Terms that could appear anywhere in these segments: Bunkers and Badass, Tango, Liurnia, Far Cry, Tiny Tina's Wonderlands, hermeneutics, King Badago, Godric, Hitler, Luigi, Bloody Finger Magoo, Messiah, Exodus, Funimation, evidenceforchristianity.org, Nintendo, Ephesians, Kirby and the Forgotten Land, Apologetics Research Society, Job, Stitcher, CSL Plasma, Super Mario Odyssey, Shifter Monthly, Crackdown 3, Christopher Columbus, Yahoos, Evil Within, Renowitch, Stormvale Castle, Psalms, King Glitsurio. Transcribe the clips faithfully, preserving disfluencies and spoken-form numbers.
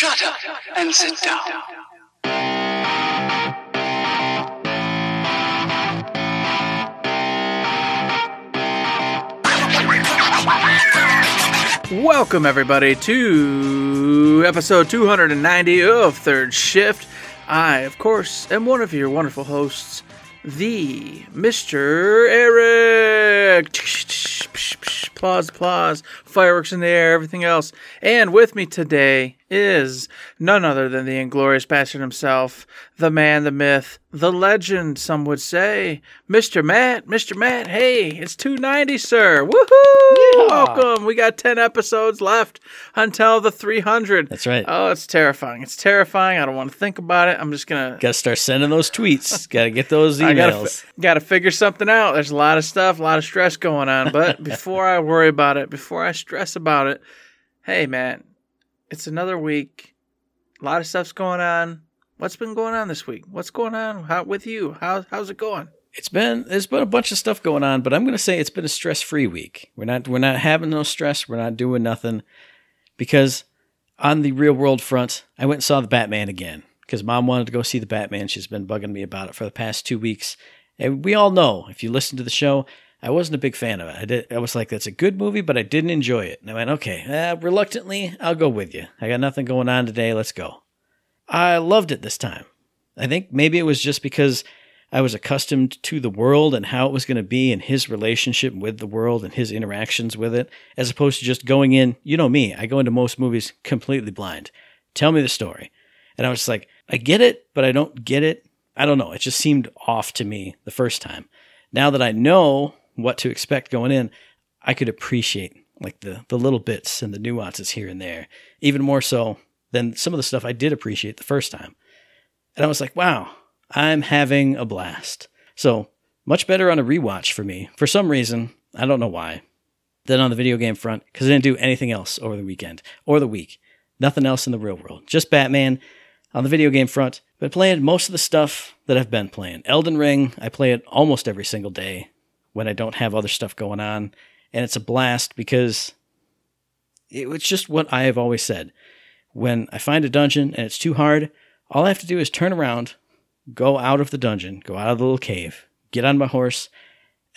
Shut up and sit down. Welcome, everybody, to episode two ninety of Third Shift. I, of course, am one of your wonderful hosts, the Mister Eric. Applause, applause, fireworks in the air, everything else. And with me today is none other than the inglorious bastard himself, the man, the myth, the legend, some would say, Mister Matt. Mister Matt, hey, it's two ninety, sir. Woohoo! Yeah. Welcome. We got ten episodes left until the three hundred. That's right. Oh, it's terrifying. It's terrifying. I don't want to think about it. I'm just going to... Got to start sending those tweets. Got to get those emails. Got to fi- figure something out. There's a lot of stuff, a lot of stress going on, but before I worry about it, before I stress about it, hey, Matt, it's another week. A lot of stuff's going on. What's been going on this week? What's going on How, with you? How, how's it going? It's been there's been a bunch of stuff going on, but I'm going to say it's been a stress-free week. We're not we're not having no stress. We're not doing nothing, because on the real world front, I went and saw The Batman again because Mom wanted to go see The Batman. She's been bugging me about it for the past two weeks, and we all know if you listen to the show. I wasn't a big fan of it. I did. I was like, that's a good movie, but I didn't enjoy it. And I went, okay, uh, reluctantly, I'll go with you. I got nothing going on today. Let's go. I loved it this time. I think maybe it was just because I was accustomed to the world and how it was going to be and his relationship with the world and his interactions with it, as opposed to just going in, you know me, I go into most movies completely blind. Tell me the story. And I was just like, I get it, but I don't get it. I don't know. It just seemed off to me the first time. Now that I know what to expect going in, I could appreciate like the the little bits and the nuances here and there, even more so than some of the stuff I did appreciate the first time. And I was like, wow, I'm having a blast. So much better on a rewatch for me, for some reason, I don't know why, than on the video game front, because I didn't do anything else over the weekend or the week. Nothing else in the real world. Just Batman. On the video game front, been playing most of the stuff that I've been playing. Elden Ring, I play it almost every single day when I don't have other stuff going on. And it's a blast because it was just what I have always said. When I find a dungeon and it's too hard, all I have to do is turn around, go out of the dungeon, go out of the little cave, get on my horse,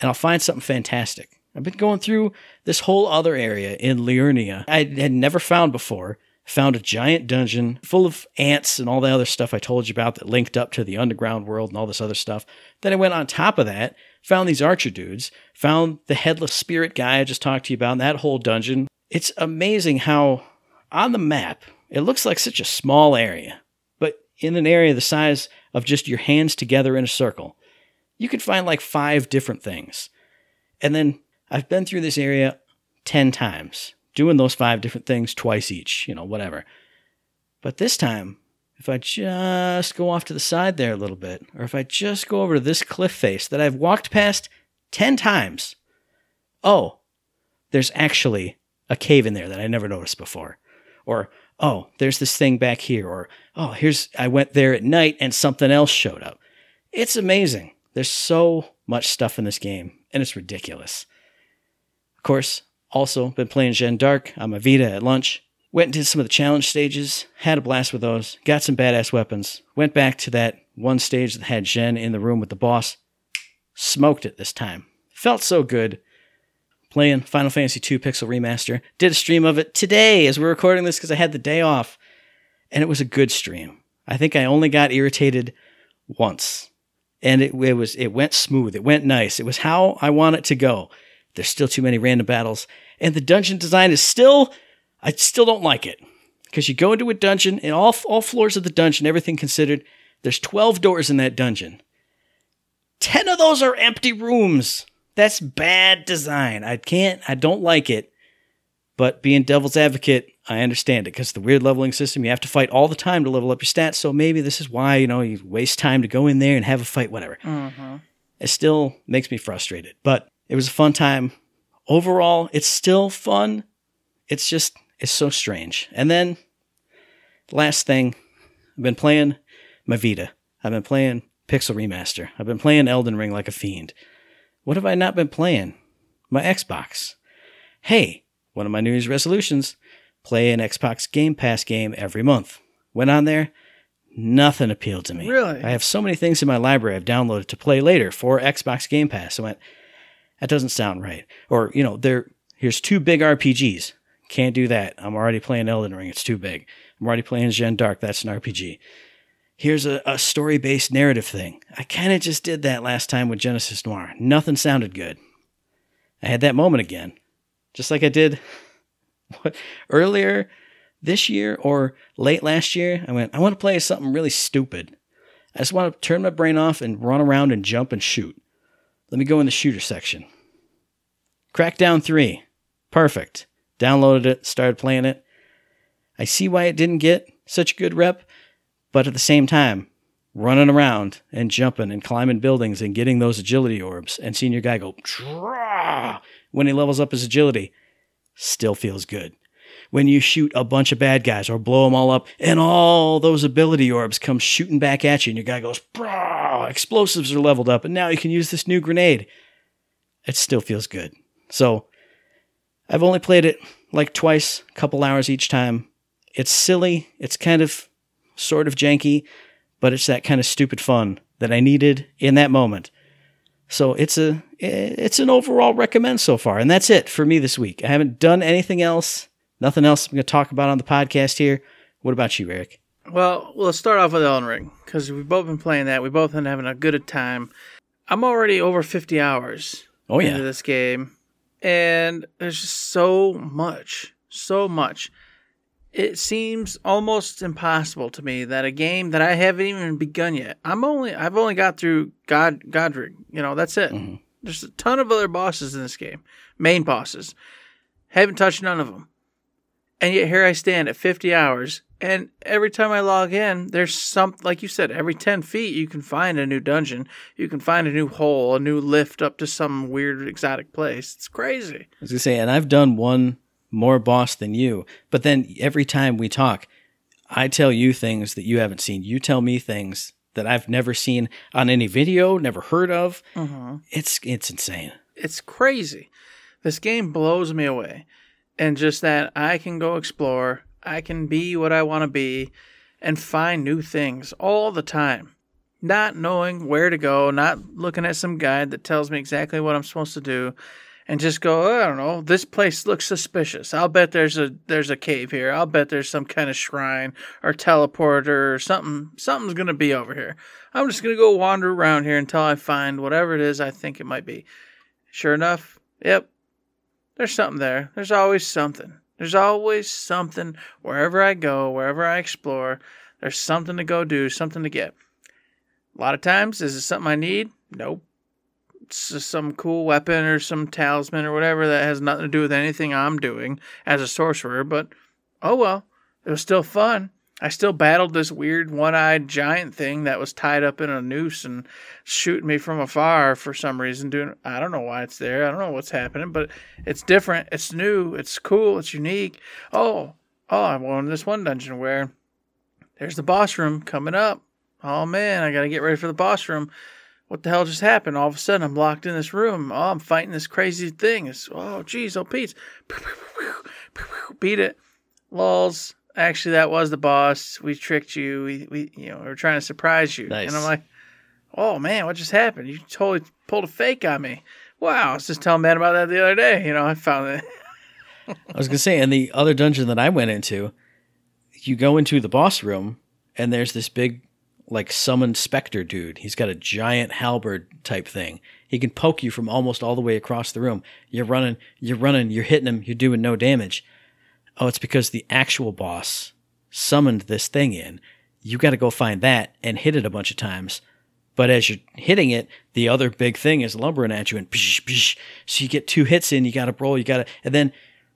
and I'll find something fantastic. I've been going through this whole other area in Liurnia I had never found before. Found a giant dungeon full of ants and all the other stuff I told you about that linked up to the underground world and all this other stuff. Then I went on top of that, found these archer dudes, found the headless spirit guy I just talked to you about, and that whole dungeon. It's amazing how on the map, it looks like such a small area, but in an area the size of just your hands together in a circle, you could find like five different things. And then I've been through this area ten times, doing those five different things twice each, you know, whatever. But this time, if I just go off to the side there a little bit, or if I just go over to this cliff face that I've walked past ten times, oh, there's actually a cave in there that I never noticed before. Or, oh, there's this thing back here. Or, oh, here's, I went there at night and something else showed up. It's amazing. There's so much stuff in this game, and it's ridiculous. Of course, also, been playing Jeanne d'Arc on my Vita at lunch. Went and did some of the challenge stages. Had a blast with those. Got some badass weapons. Went back to that one stage that had Jeanne in the room with the boss. Smoked it this time. Felt so good. Playing Final Fantasy two Pixel Remaster. Did a stream of it today as we're recording this because I had the day off. And it was a good stream. I think I only got irritated once. And it, it was it went smooth. It went nice. It was how I want it to go. There's still too many random battles. And the dungeon design is still, I still don't like it. Because you go into a dungeon, and all, all floors of the dungeon, everything considered, there's twelve doors in that dungeon. ten of those are empty rooms. That's bad design. I can't, I don't like it. But being devil's advocate, I understand it. Because the weird leveling system, you have to fight all the time to level up your stats. So maybe this is why, you know, you waste time to go in there and have a fight, whatever. Mm-hmm. It still makes me frustrated. But it was a fun time. Overall, it's still fun. It's just, it's so strange. And then, the last thing, I've been playing my Vita. I've been playing Pixel Remaster. I've been playing Elden Ring like a fiend. What have I not been playing? My Xbox. Hey, one of my New Year's resolutions, play an Xbox Game Pass game every month. Went on there, nothing appealed to me. Really? I have so many things in my library I've downloaded to play later for Xbox Game Pass. I went, that doesn't sound right. Or, you know, there here's two big R P Gs. Can't do that. I'm already playing Elden Ring. It's too big. I'm already playing Gen Dark. That's an R P G. Here's a, a story-based narrative thing. I kind of just did that last time with Genesis Noir. Nothing sounded good. I had that moment again, just like I did what, earlier this year or late last year. I went, I want to play something really stupid. I just want to turn my brain off and run around and jump and shoot. Let me go in the shooter section. Crackdown three. Perfect. Downloaded it, started playing it. I see why it didn't get such a good rep, but at the same time, running around and jumping and climbing buildings and getting those agility orbs and seeing your guy go Trah! When he levels up his agility, still feels good. When you shoot a bunch of bad guys or blow them all up and all those ability orbs come shooting back at you and your guy goes, Brah! Explosives are leveled up and now you can use this new grenade. It still feels good. So I've only played it like twice, a couple hours each time. It's silly. It's kind of sort of janky. But it's that kind of stupid fun that I needed in that moment. So it's a it's an overall recommend so far. And that's it for me this week. I haven't done anything else. Nothing else I'm going to talk about on the podcast here. What about you, Eric? Well, let's start off with Elden Ring, because we've both been playing that. We've both been having a good time. I'm already over fifty hours oh, yeah. into this game. And there's just so much, so much. It seems almost impossible to me that a game that I haven't even begun yet. I'm only I've only got through God Godric. You know, that's it. Mm-hmm. There's a ton of other bosses in this game, main bosses. Haven't touched none of them, and yet here I stand at fifty hours. And every time I log in, there's some, like you said, every ten feet you can find a new dungeon, you can find a new hole, a new lift up to some weird exotic place. It's crazy. I was gonna say, and I've done one more boss than you. But then every time we talk, I tell you things that you haven't seen. You tell me things that I've never seen on any video, never heard of. Mm-hmm. It's it's insane. It's crazy. This game blows me away. And just that I can go explore, I can be what I want to be, and find new things all the time. Not knowing where to go, not looking at some guide that tells me exactly what I'm supposed to do. And just go, oh, I don't know, this place looks suspicious. I'll bet there's a there's a cave here. I'll bet there's some kind of shrine or teleporter or something. Something's going to be over here. I'm just going to go wander around here until I find whatever it is I think it might be. Sure enough, yep, there's something there. There's always something. There's always something. Wherever I go, wherever I explore, there's something to go do, something to get. A lot of times, is it something I need? Nope. Some cool weapon or some talisman or whatever that has nothing to do with anything I'm doing as a sorcerer, but oh well, it was still fun. I still battled this weird one-eyed giant thing that was tied up in a noose and shooting me from afar for some reason. Doing I don't know why it's there. I don't know what's happening, but it's different. It's new. It's cool. It's unique. Oh, oh, I'm going to this one dungeon where there's the boss room coming up. Oh man, I got to get ready for the boss room. What the hell just happened? All of a sudden, I'm locked in this room. Oh, I'm fighting this crazy thing. It's, oh, geez, oh, Pete's. Beat it. Lols. Actually, that was the boss. We tricked you. We, we you know, we were trying to surprise you. Nice. And I'm like, oh, man, what just happened? You totally pulled a fake on me. Wow, I was just telling Matt about that the other day. You know, I found that. I was going to say, in the other dungeon that I went into, you go into the boss room, and there's this big, like, summoned specter dude. He's got a giant halberd type thing. He can poke you from almost all the way across the room. You're running, you're running, you're hitting him, you're doing no damage. Oh, it's because the actual boss summoned this thing in. You got to go find that and hit it a bunch of times. But as you're hitting it, the other big thing is lumbering at you and psh, psh. So you get two hits in, you got to roll, you got to, and then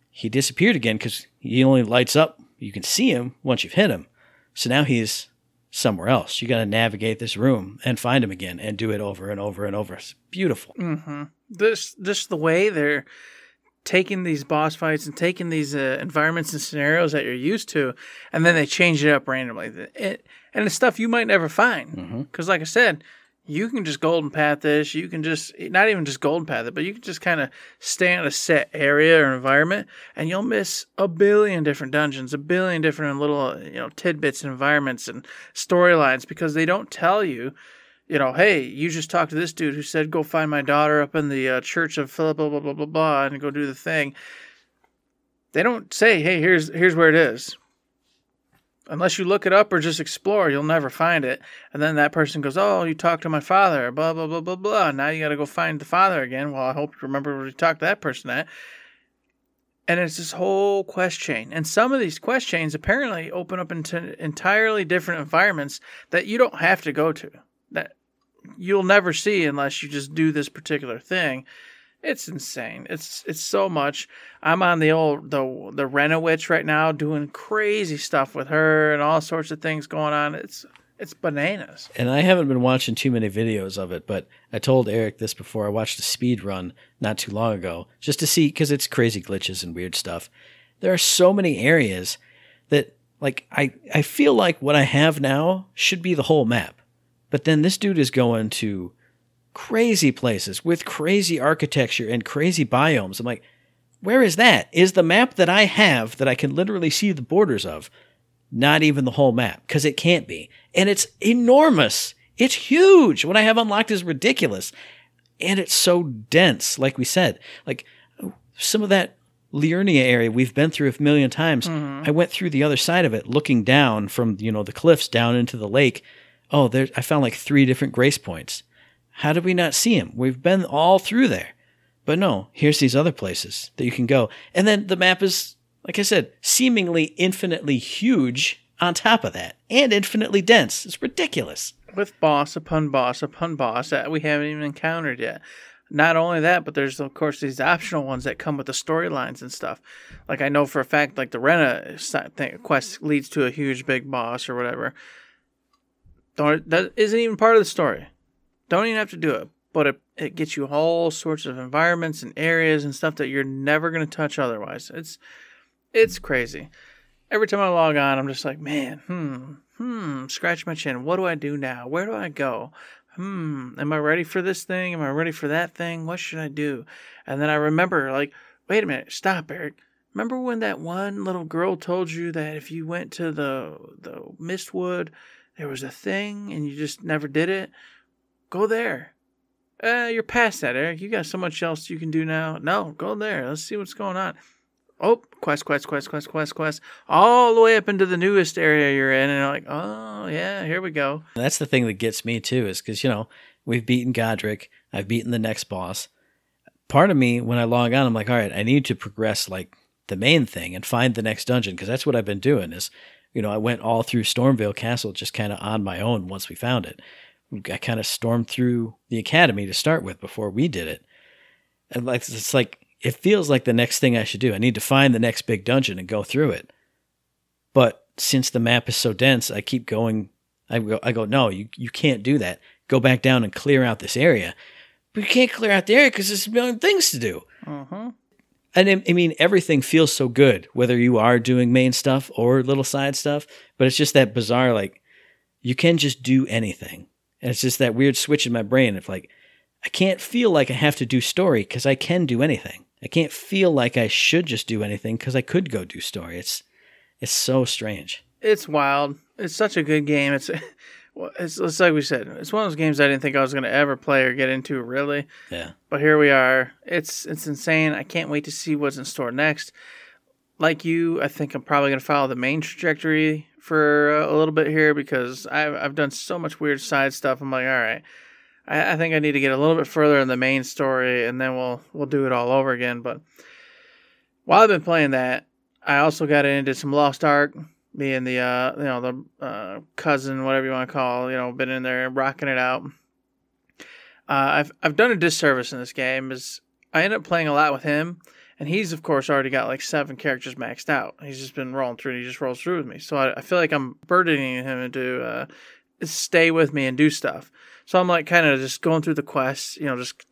he disappeared again because he only lights up. You can see him once you've hit him. So now he's somewhere else. You got to navigate this room and find him again and do it over and over and over. It's beautiful. Mm-hmm. This, this the way they're taking these boss fights and taking these uh, environments and scenarios that you're used to, and then they change it up randomly. It, and it's stuff you might never find. Because mm-hmm. like I said, you can just golden path this. You can just, not even just golden path it, but you can just kind of stay in a set area or environment, and you'll miss a billion different dungeons, a billion different little, you know, tidbits and environments and storylines, because they don't tell you, you know, hey, you just talked to this dude who said, go find my daughter up in the uh, church of Philip, blah, blah, blah, blah, blah, and go do the thing. They don't say, hey, here's here's where it is. Unless you look it up or just explore, you'll never find it. And then that person goes, oh, you talked to my father, blah, blah, blah, blah, blah. Now you got to go find the father again. Well, I hope you remember where you talked to that person at. And it's this whole quest chain. And some of these quest chains apparently open up into entirely different environments that you don't have to go to, that you'll never see unless you just do this particular thing. It's insane. It's it's so much. I'm on the old the the Renowitch right now, doing crazy stuff with her and all sorts of things going on. It's it's bananas. And I haven't been watching too many videos of it, but I told Eric this before. I watched a speed run not too long ago just to see, because it's crazy glitches and weird stuff. There are so many areas that, like, I I feel like what I have now should be the whole map, but then this dude is going to crazy places with crazy architecture and crazy biomes. I'm like, where is that? Is the map that I have that I can literally see the borders of not even the whole map? Because it can't be. And it's enormous. It's huge. What I have unlocked is ridiculous. And it's so dense, like we said. Like, some of that Liurnia area we've been through a million times. Mm-hmm. I went through the other side of it, looking down from, you know, the cliffs down into the lake. Oh, there! I found like three different grace points. How did we not see him? We've been all through there. But no, here's these other places that you can go. And then the map is, like I said, seemingly infinitely huge on top of that, and infinitely dense. It's ridiculous. With boss upon boss upon boss that we haven't even encountered yet. Not only that, but there's, of course, these optional ones that come with the storylines and stuff. Like, I know for a fact, like, the Rena quest leads to a huge big boss or whatever. That isn't even part of the story. Don't even have to do it, but it, it gets you all sorts of environments and areas and stuff that you're never going to touch otherwise. It's it's crazy. Every time I log on, I'm just like, man, hmm, hmm, scratch my chin. What do I do now? Where do I go? Hmm, am I ready for this thing? Am I ready for that thing? What should I do? And then I remember, like, wait a minute, stop, Eric. Remember when that one little girl told you that if you went to the the Mistwood, there was a thing and you just never did it? Go there. Uh, you're past that, Eric. You got so much else you can do now. No, go there. Let's see what's going on. Oh, quest, quest, quest, quest, quest, quest. All the way up into the newest area you're in. And you're like, oh, yeah, here we go. That's the thing that gets me, too, is because, you know, we've beaten Godric. I've beaten the next boss. Part of me, when I log on, I'm like, all right, I need to progress, like, the main thing and find the next dungeon. Because that's what I've been doing is, you know, I went all through Stormvale Castle just kind of on my own once we found it. I kind of stormed through the academy to start with before we did it. And like, it's like, it feels like the next thing I should do. I need to find the next big dungeon and go through it. But since the map is so dense, I keep going. I go, I go, no, you, you can't do that. Go back down and clear out this area. But you can't clear out the area because there's a million things to do. Uh-huh. And I mean, everything feels so good, whether you are doing main stuff or little side stuff, but it's just that bizarre, like, you can just do anything. And it's just that weird switch in my brain. It's like, I can't feel like I have to do story because I can do anything. I can't feel like I should just do anything because I could go do story. It's it's so strange. It's wild. It's such a good game. It's, it's, it's like we said, it's one of those games I didn't think I was going to ever play or get into, really. Yeah. But here we are. It's, it's insane. I can't wait to see what's in store next. Like you, I think I'm probably going to follow the main trajectory for a little bit here, because I've, I've done so much weird side stuff. I'm like, all right, I, I think I need to get a little bit further in the main story, and then we'll we'll do it all over again. But while I've been playing that, I also got into some Lost Ark, being the uh, you know the uh, cousin, whatever you want to call, you know, been in there rocking it out. Uh, I've I've done a disservice in this game, is I end up playing a lot with him. And he's, of course, already got like seven characters maxed out. He's just been rolling through, and he just rolls through with me. So I, I feel like I'm burdening him to uh, stay with me and do stuff. So I'm like kind of just going through the quests, you know, just...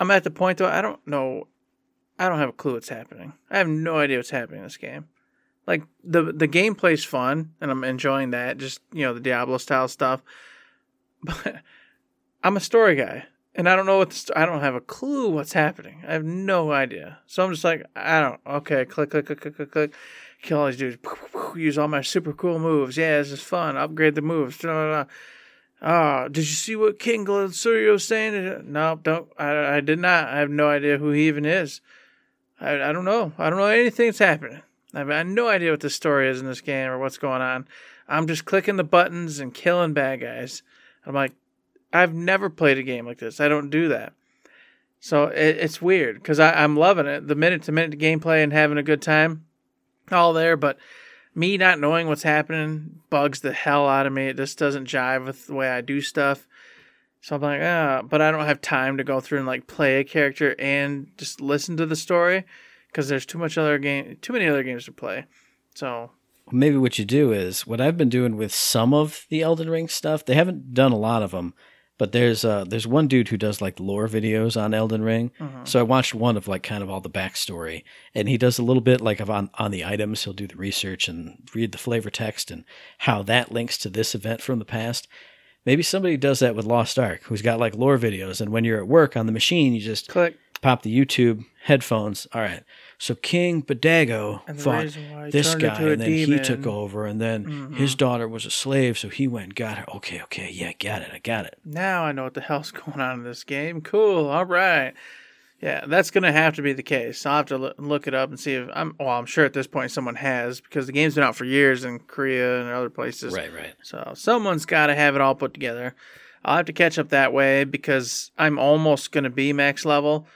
I'm at the point, though, I don't know... I don't have a clue what's happening. I have no idea what's happening in this game. Like, the the gameplay's fun, and I'm enjoying that. Just, you know, the Diablo-style stuff. but I'm a story guy, and I don't know what the st- I don't have a clue what's happening. I have no idea. So I'm just like, I don't. Okay, click, click, click, click, click, click. Kill all these dudes. Use all my super cool moves. Yeah, this is fun. Upgrade the moves. Blah, blah, blah. Oh, did you see what King Glitsurio was saying? No, don't. I, I did not. I have no idea who he even is. I, I don't know. I don't know anything that's happening. I have, I have no idea what the story is in this game or what's going on. I'm just clicking the buttons and killing bad guys. I'm like, I've never played a game like this. I don't do that. So it, it's weird because I'm loving it. The minute-to-minute gameplay and having a good time, all there, but me not knowing what's happening bugs the hell out of me. It just doesn't jive with the way I do stuff. So I'm like, ah, but I don't have time to go through and like play a character and just listen to the story because there's too much other game, too many other games to play. So maybe what you do is what I've been doing with some of the Elden Ring stuff. They haven't done a lot of them, but there's uh, there's one dude who does like lore videos on Elden Ring. Mm-hmm. So I watched one of like kind of all the backstory, and he does a little bit like of on, on the items. He'll do the research and read the flavor text and how that links to this event from the past. Maybe somebody does that with Lost Ark, who's got like lore videos. And when you're at work on the machine, you just click, pop the YouTube headphones. All right. So King Badago fought this guy, and then demon. He took over, and then mm-hmm. his daughter was a slave, so he went and got her. Okay, okay, yeah, got it, I got it. Now I know what the hell's going on in this game. Cool, all right. Yeah, that's going to have to be the case. I'll have to look it up and see if I'm – well, I'm sure at this point someone has because the game's been out for years in Korea and other places. Right, right. So someone's got to have it all put together. I'll have to catch up that way because I'm almost going to be max level.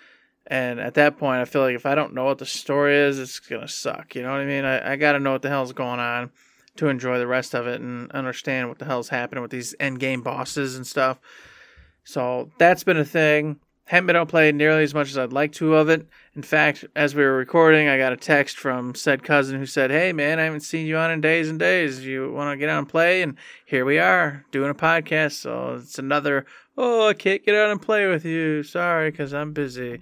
And at that point, I feel like if I don't know what the story is, it's going to suck. You know what I mean? I, I got to know what the hell's going on to enjoy the rest of it and understand what the hell's happening with these end game bosses and stuff. So that's been a thing. Haven't been able to play nearly as much as I'd like to of it. In fact, as we were recording, I got a text from said cousin who said, "Hey, man, I haven't seen you on in days and days. You want to get out and play?" And here we are doing a podcast. So it's another, oh, I can't get out and play with you. Sorry, because I'm busy.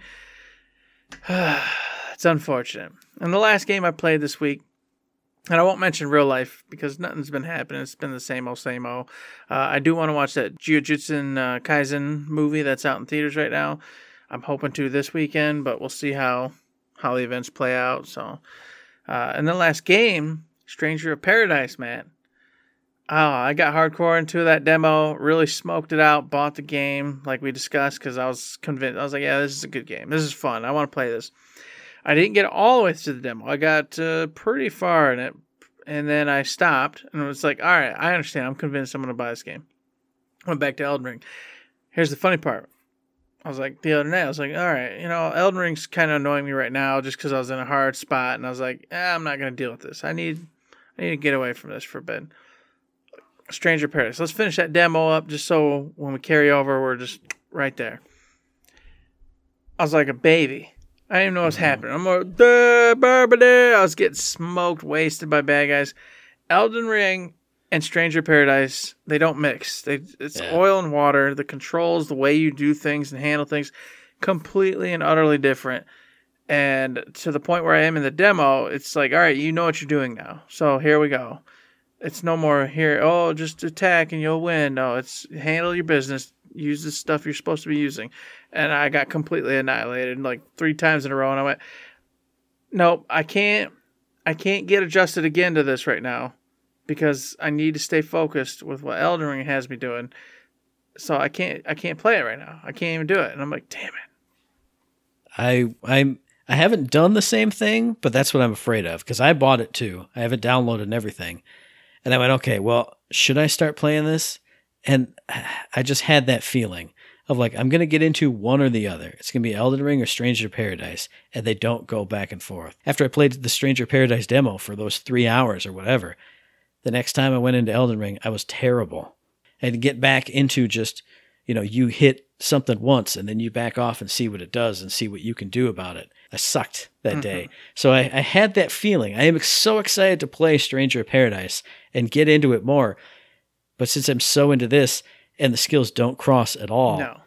It's unfortunate. And the last game I played this week, and I won't mention real life because nothing's been happening. It's been the same old, same old. Uh, I do want to watch that Jujutsu uh, Kaisen movie that's out in theaters right now. I'm hoping to this weekend, but we'll see how, how the events play out. So, uh, and the last game, Stranger of Paradise, man. Oh, I got hardcore into that demo, really smoked it out, bought the game like we discussed because I was convinced. I was like, yeah, this is a good game. This is fun. I want to play this. I didn't get all the way through the demo. I got uh, pretty far in it, and then I stopped, and it was like, all right, I understand. I'm convinced I'm going to buy this game. I went back to Elden Ring. Here's the funny part. I was like, the other night, I was like, all right, you know, Elden Ring's kind of annoying me right now just because I was in a hard spot, and I was like, eh, I'm not going to deal with this. I need, I need to get away from this for a bit. Stranger Paradise. Let's finish that demo up just so when we carry over, we're just right there. I was like a baby. I didn't even know what was happening. I'm like, I was getting smoked, wasted by bad guys. Elden Ring and Stranger Paradise, they don't mix. They, it's yeah. oil and water. The controls, the way you do things and handle things, completely and utterly different. And to the point where I am in the demo, it's like, all right, you know what you're doing now. So here we go. It's no more here, oh, just attack and you'll win. No, it's handle your business. Use the stuff you're supposed to be using. And I got completely annihilated like three times in a row. And I went, nope, I can't, I can't get adjusted again to this right now because I need to stay focused with what Elden Ring has me doing. So I can't, I can't play it right now. I can't even do it. And I'm like, damn it. I, I'm, I haven't done the same thing, but that's what I'm afraid of because I bought it too. I have it downloaded and everything. And I went, okay, well, should I start playing this? And I just had that feeling of like, I'm going to get into one or the other. It's going to be Elden Ring or Stranger Paradise. And they don't go back and forth. After I played the Stranger Paradise demo for those three hours or whatever, the next time I went into Elden Ring, I was terrible. I had to get back into just, you know, you hit something once and then you back off and see what it does and see what you can do about it. I sucked that mm-hmm. day. So I, I had that feeling. I am so excited to play Stranger Paradise and get into it more. But since I'm so into this and the skills don't cross at all, no.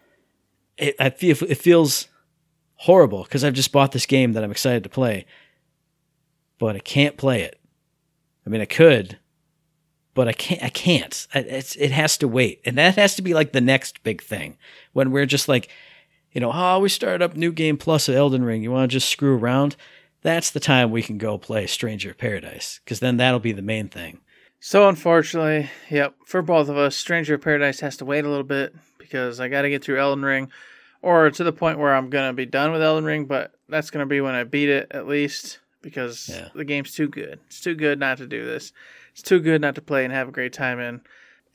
it, I feel, it feels horrible because I've just bought this game that I'm excited to play, but I can't play it. I mean, I could, but I can't, I can't, I, it's, it has to wait. And that has to be like the next big thing when we're just like, you know, oh, we started up New Game Plus of Elden Ring. You want to just screw around? That's the time we can go play Stranger of Paradise, because then that'll be the main thing. So unfortunately, yep, for both of us, Stranger of Paradise has to wait a little bit because I got to get through Elden Ring, or to the point where I'm going to be done with Elden Ring, but that's going to be when I beat it at least, because yeah. the game's too good. It's too good not to do this. It's too good not to play and have a great time in.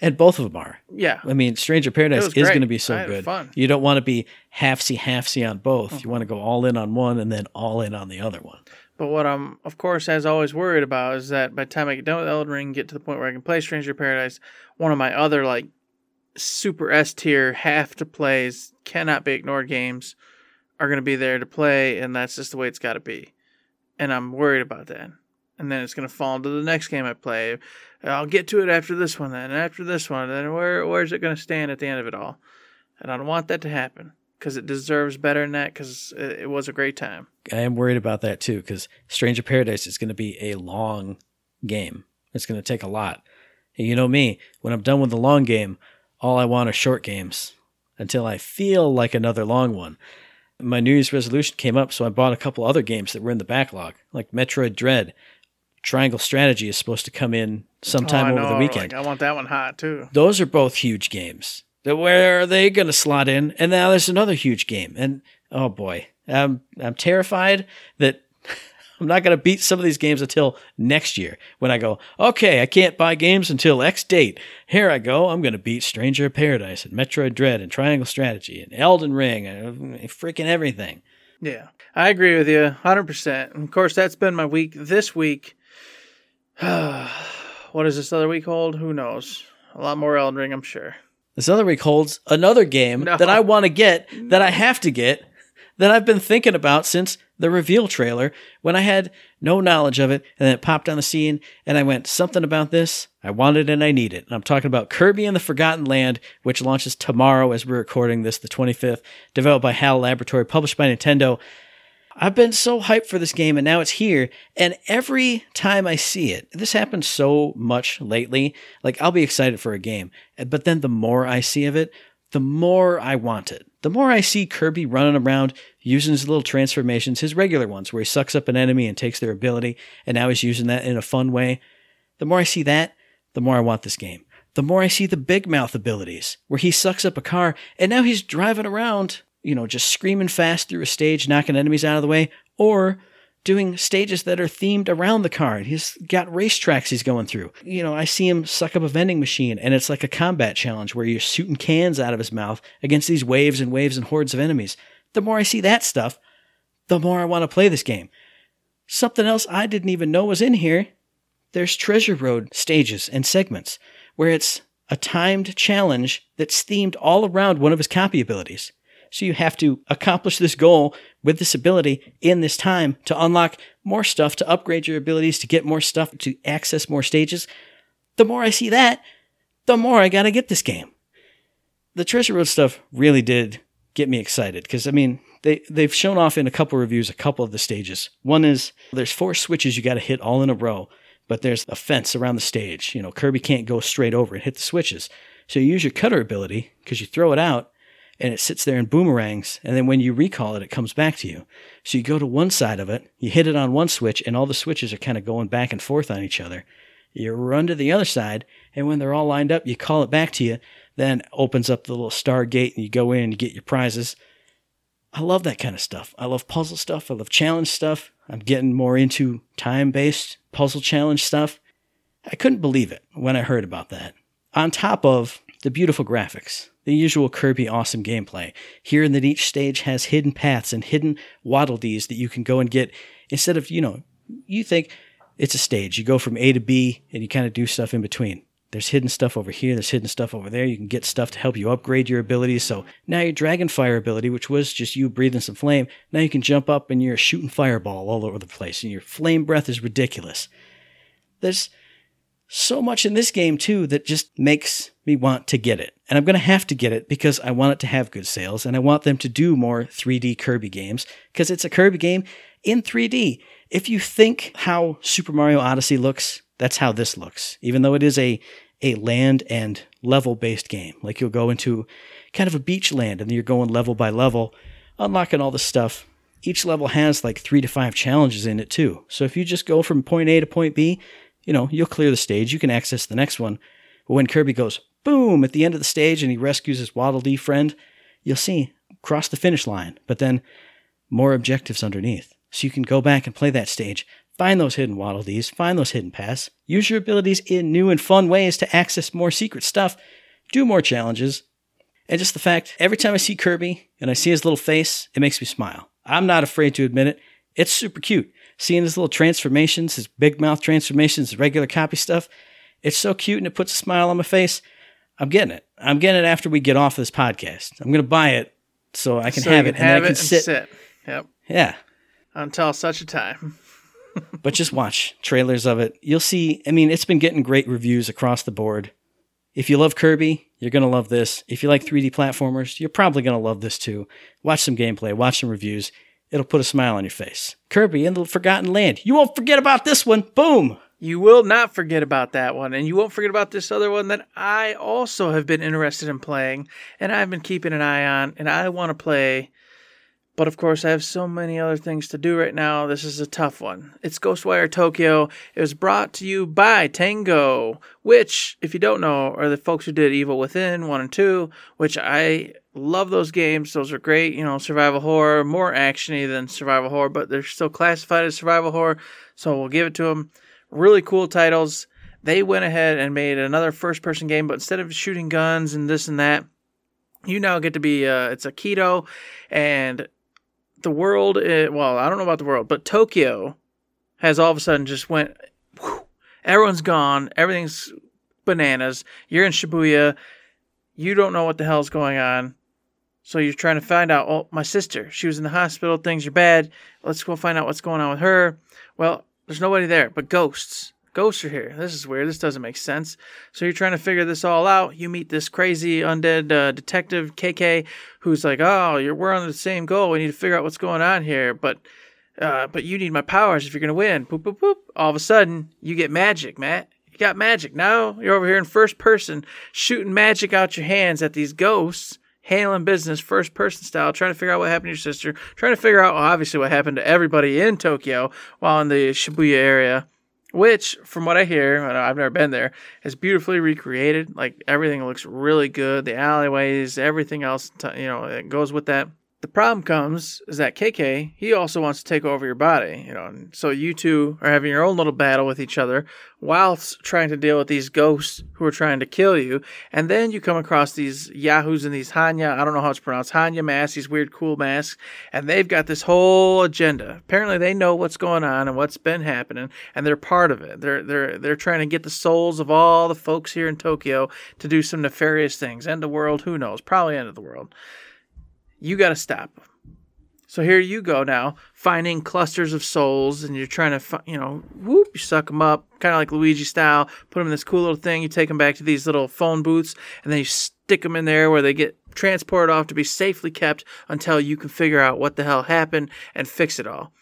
And both of them are. Yeah. I mean, Stranger of Paradise is going to be so good. Fun. You don't want to be halfsy, halfsy on both. Mm-hmm. You want to go all in on one and then all in on the other one. But what I'm, of course, as always worried about is that by the time I get done with Elden Ring, get to the point where I can play Stranger of Paradise, one of my other, like, super S-tier, have-to-plays, cannot-be-ignored games are going to be there to play, and that's just the way it's got to be. And I'm worried about that. And then it's going to fall into the next game I play. I'll get to it after this one, then, and after this one, then where where's it going to stand at the end of it all? And I don't want that to happen, because it deserves better than that, because it, it was a great time. I am worried about that, too, because Stranger Paradise is going to be a long game. It's going to take a lot. And you know me, when I'm done with the long game, all I want are short games until I feel like another long one. My New Year's resolution came up, so I bought a couple other games that were in the backlog, like Metroid Dread. Triangle Strategy is supposed to come in sometime oh, over know. the weekend. Like, I want that one hot, too. Those are both huge games. Where are they going to slot in? And now there's another huge game. And, oh, boy, I'm, I'm terrified that I'm not going to beat some of these games until next year when I go, okay, I can't buy games until X date. Here I go. I'm going to beat Stranger of Paradise and Metroid Dread and Triangle Strategy and Elden Ring and freaking everything. Yeah, I agree with you one hundred percent. And of course, that's been my week this week. What does this other week hold? Who knows? A lot more Elden Ring, I'm sure. This other week holds another game no. that I want to get, that I have to get, that I've been thinking about since the reveal trailer, when I had no knowledge of it, and then it popped on the scene, and I went, something about this, I want it and I need it. And I'm talking about Kirby and the Forgotten Land, which launches tomorrow as we're recording this, the twenty-fifth, developed by HAL Laboratory, published by Nintendo. I've been so hyped for this game, and now it's here, and every time I see it, this happens so much lately, like, I'll be excited for a game, but then the more I see of it, the more I want it. The more I see Kirby running around using his little transformations, his regular ones, where he sucks up an enemy and takes their ability, and now he's using that in a fun way, the more I see that, the more I want this game. The more I see the Big Mouth abilities, where he sucks up a car, and now he's driving around, you know, just screaming fast through a stage, knocking enemies out of the way, or doing stages that are themed around the car. He's got racetracks he's going through. You know, I see him suck up a vending machine, and it's like a combat challenge where you're shooting cans out of his mouth against these waves and waves and hordes of enemies. The more I see that stuff, the more I want to play this game. Something else I didn't even know was in here. There's Treasure Road stages and segments where it's a timed challenge that's themed all around one of his copy abilities. So you have to accomplish this goal with this ability in this time to unlock more stuff, to upgrade your abilities, to get more stuff, to access more stages. The more I see that, the more I got to get this game. The Treasure Road stuff really did get me excited because, I mean, they, they've shown off in a couple reviews a couple of the stages. One is there's four switches you got to hit all in a row, but there's a fence around the stage. You know, Kirby can't go straight over and hit the switches. So you use your cutter ability because you throw it out, and it sits there in boomerangs, and then when you recall it, it comes back to you. So you go to one side of it, you hit it on one switch, and all the switches are kind of going back and forth on each other. You run to the other side, and when they're all lined up, you call it back to you, then opens up the little Stargate, and you go in and you get your prizes. I love that kind of stuff. I love puzzle stuff. I love challenge stuff. I'm getting more into time-based puzzle challenge stuff. I couldn't believe it when I heard about that. On top of the beautiful graphics, the usual Kirby awesome gameplay. Here in that each stage has hidden paths and hidden Waddledees that you can go and get. Instead of, you know, you think it's a stage. You go from A to B and you kind of do stuff in between. There's hidden stuff over here. There's hidden stuff over there. You can get stuff to help you upgrade your abilities. So now your dragon fire ability, which was just you breathing some flame, now you can jump up and you're shooting fireball all over the place. And your flame breath is ridiculous. There's so much in this game, too, that just makes me want to get it. And I'm going to have to get it because I want it to have good sales, and I want them to do more three D Kirby games because it's a Kirby game in three D. If you think how Super Mario Odyssey looks, That's how this looks, even though it is a, a land and level-based game. Like, you'll go into kind of a beach land, and you're going level by level, unlocking all this stuff. Each level has like three to five challenges in it, too. So if you just go from point A to point B, you know, you'll clear the stage. You can access the next one. But when Kirby goes, boom, at the end of the stage, and he rescues his Waddledee friend, you'll see, cross the finish line, but then more objectives underneath. So you can go back and play that stage, find those hidden Waddledees, find those hidden paths, use your abilities in new and fun ways to access more secret stuff, do more challenges. And just the fact, every time I see Kirby and I see his little face, it makes me smile. I'm not afraid to admit it. It's super cute. Seeing his little transformations, his big mouth transformations, his regular copy stuff, it's so cute and it puts a smile on my face. I'm getting it. I'm getting it after we get off this podcast. I'm going to buy it so I can so have you can it have and have I can it sit. And sit. Yep. Yeah. Until such a time. But just watch trailers of it. You'll see. I mean, it's been getting great reviews across the board. If you love Kirby, you're going to love this. If you like three D platformers, you're probably going to love this too. Watch some gameplay, watch some reviews. It'll put a smile on your face. Kirby and the Forgotten Land. You won't forget about this one. Boom. You will not forget about that one. And you won't forget about this other one that I also have been interested in playing. And I've been keeping an eye on. And I want to play. But of course, I have so many other things to do right now. This is a tough one. It's Ghostwire Tokyo. It was brought to you by Tango, which, if you don't know, are the folks who did Evil Within one and two, which I love those games. Those are great, you know, survival horror, more actiony than survival horror, but they're still classified as survival horror, so we'll give it to them. Really cool titles. They went ahead and made another first-person game, but instead of shooting guns and this and that, you now get to be, uh, it's Aikido, and the world, is, well, I don't know about the world, but Tokyo has all of a sudden just went, whew, everyone's gone, everything's bananas, you're in Shibuya, you don't know what the hell's going on, so you're trying to find out, oh, my sister, she was in the hospital, things are bad, let's go find out what's going on with her. Well, there's nobody there, but ghosts. Ghosts are here. This is weird. This doesn't make sense. So you're trying to figure this all out. You meet this crazy undead uh, detective, K K, who's like, oh, you're, we're on the same goal. We need to figure out what's going on here. But uh, but you need my powers if you're going to win. Boop, boop, boop. All of a sudden, you get magic, Matt. You got magic. Now you're over here in first person, shooting magic out your hands at these ghosts, handling business, first person style, trying to figure out what happened to your sister, trying to figure out, well, obviously, what happened to everybody in Tokyo while in the Shibuya area. Which, from what I hear, I've never been there, is beautifully recreated. Like, everything looks really good. The alleyways, everything else, you know, that goes with that. The problem comes is that K K, he also wants to take over your body, you know. And so you two are having your own little battle with each other whilst trying to deal with these ghosts who are trying to kill you. And then you come across these yahoos and these Hanya, I don't know how it's pronounced, Hanya masks, these weird cool masks. And they've got this whole agenda. Apparently they know what's going on and what's been happening, and they're part of it. They're, they're, they're trying to get the souls of all the folks here in Tokyo to do some nefarious things. End of world, who knows? Probably end of the world. You got to stop. So here you go now, finding clusters of souls, and you're trying to, you know, whoop, you suck them up, kind of like Luigi style, put them in this cool little thing, you take them back to these little phone booths, and then you stick them in there where they get transported off to be safely kept until you can figure out what the hell happened and fix it all.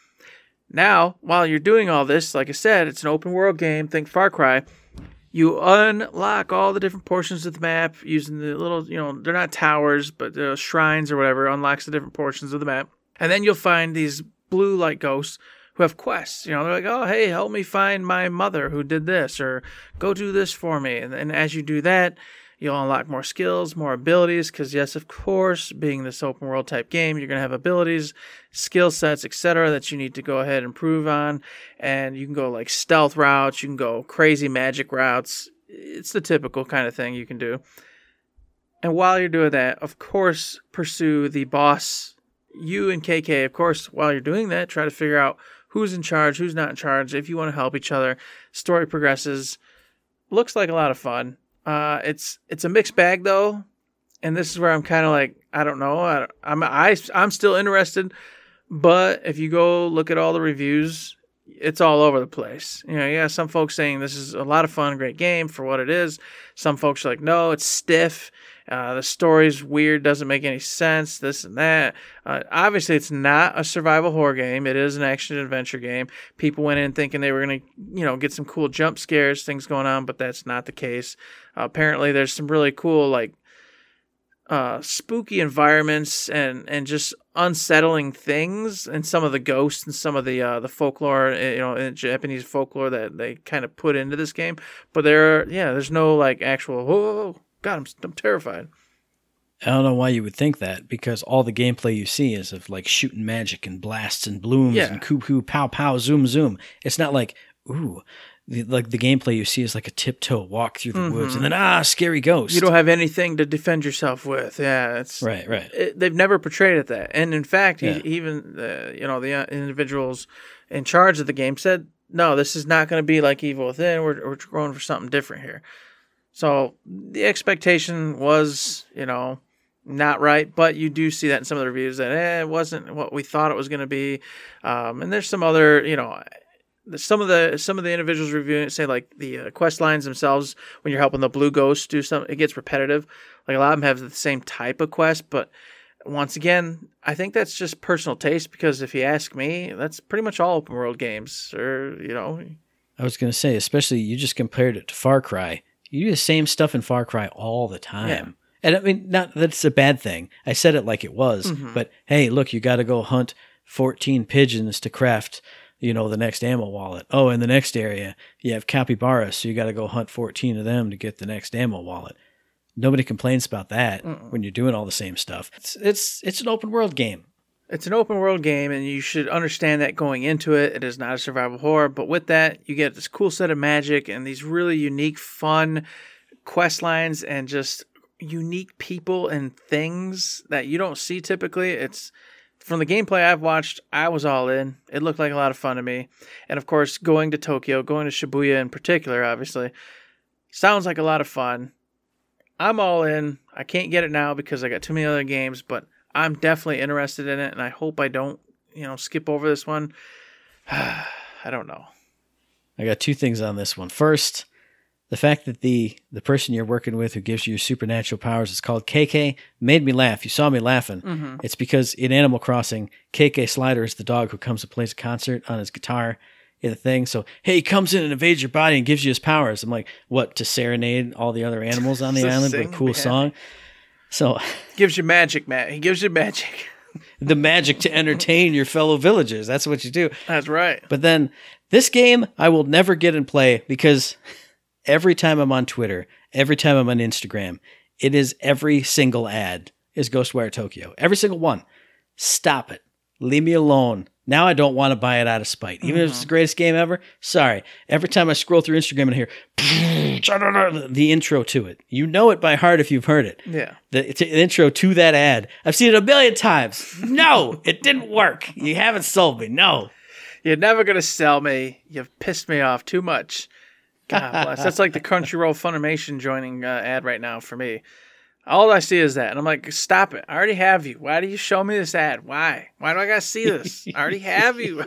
Now, while you're doing all this, like I said, it's an open world game, think Far Cry. You unlock all the different portions of the map using the little, you know, they're not towers, but uh, shrines or whatever, unlocks the different portions of the map. And then you'll find these blue light ghosts who have quests. You know, they're like, oh, hey, help me find my mother who did this, or go do this for me. And, and as you do that, you'll unlock more skills, more abilities, because yes, of course, being this open world type game, you're going to have abilities, skill sets, et cetera that you need to go ahead and improve on. And you can go like stealth routes, you can go crazy magic routes. It's the typical kind of thing you can do. And while you're doing that, of course, pursue the boss. You and K K, of course, while you're doing that, try to figure out who's in charge, who's not in charge, if you want to help each other. Story progresses. Looks like a lot of fun. Uh, it's it's a mixed bag though, and this is where I'm kind of like I don't know I, I'm I I'm still interested, but if you go look at all the reviews, it's all over the place. You know, yeah, some folks saying this is a lot of fun, great game for what it is. Some folks are like, no, it's stiff. Uh, the story's weird, doesn't make any sense, this and that. Uh, obviously, it's not a survival horror game. It is an action-adventure game. People went in thinking they were going to, you know, get some cool jump scares, things going on, but that's not the case. Uh, apparently, there's some really cool, like, uh, spooky environments and, and just unsettling things, and some of the ghosts and some of the uh, the folklore, you know, Japanese folklore that they kind of put into this game. But there, are, yeah, there's no, like, actual, whoa, God, I'm, I'm terrified. I don't know why you would think that, because all the gameplay you see is of, like, shooting magic and blasts and blooms yeah. and coo-coo, pow-pow, zoom-zoom. It's not like, ooh, the, like, the gameplay you see is like a tiptoe walk through the mm-hmm. woods and then, ah, scary ghost. You don't have anything to defend yourself with. Yeah, it's... Right, right. It, they've never portrayed it that. And, in fact, yeah. he, even, uh, you know, the individuals in charge of the game said, no, this is not going to be like Evil Within. We're, we're going for something different here. So the expectation was, you know, not right, but you do see that in some of the reviews that eh, it wasn't what we thought it was going to be. Um, and there's some other, you know, some of the some of the individuals reviewing it say like the uh, quest lines themselves when you're helping the blue ghost do something, it gets repetitive. Like a lot of them have the same type of quest, but once again, I think that's just personal taste because if you ask me, that's pretty much all open world games, or you know. I was going to say, especially you just compared it to Far Cry. You do the same stuff in Far Cry all the time. Yeah. And I mean, not that it's a bad thing. I said it like it was, mm-hmm. but hey, look, you got to go hunt fourteen pigeons to craft, you know, the next ammo wallet. Oh, in the next area, you have capybaras, so you got to go hunt fourteen of them to get the next ammo wallet. Nobody complains about that Mm-mm. when you're doing all the same stuff. It's, it's, it's an open world game. It's an open world game, and you should understand that going into it. It is not a survival horror, but with that, you get this cool set of magic and these really unique, fun quest lines and just unique people and things that you don't see typically. It's from the gameplay I've watched, I was all in. It looked like a lot of fun to me. And of course, going to Tokyo, going to Shibuya in particular, obviously, sounds like a lot of fun. I'm all in. I can't get it now because I got too many other games, but I'm definitely interested in it, and I hope I don't, you know, skip over this one. I don't know. I got two things on this one. First, the fact that the the person you're working with who gives you supernatural powers is called K K made me laugh. You saw me laughing. Mm-hmm. It's because in Animal Crossing, K K Slider is the dog who comes and plays a concert on his guitar in the thing. So, hey, he comes in and invades your body and gives you his powers. I'm like, what, to serenade all the other animals on the island with a cool man. song? So gives you magic, Matt. He gives you magic. The magic to entertain your fellow villagers. That's what you do. That's right. But then this game I will never get in play because every time I'm on Twitter, every time I'm on Instagram, it is every single ad is Ghostwire Tokyo. Every single one. Stop it. Leave me alone. Now I don't want to buy it out of spite. Even mm-hmm. if it's the greatest game ever, sorry. Every time I scroll through Instagram and hear the intro to it. You know it by heart if you've heard it. Yeah. The, the intro to that ad. I've seen it a million times. No, it didn't work. You haven't sold me. No. You're never going to sell me. You've pissed me off too much. God bless. That's like the Crunchyroll Funimation joining uh, ad right now for me. All I see is that. And I'm like, stop it. I already have you. Why do you show me this ad? Why? Why do I got to see this? I already have you.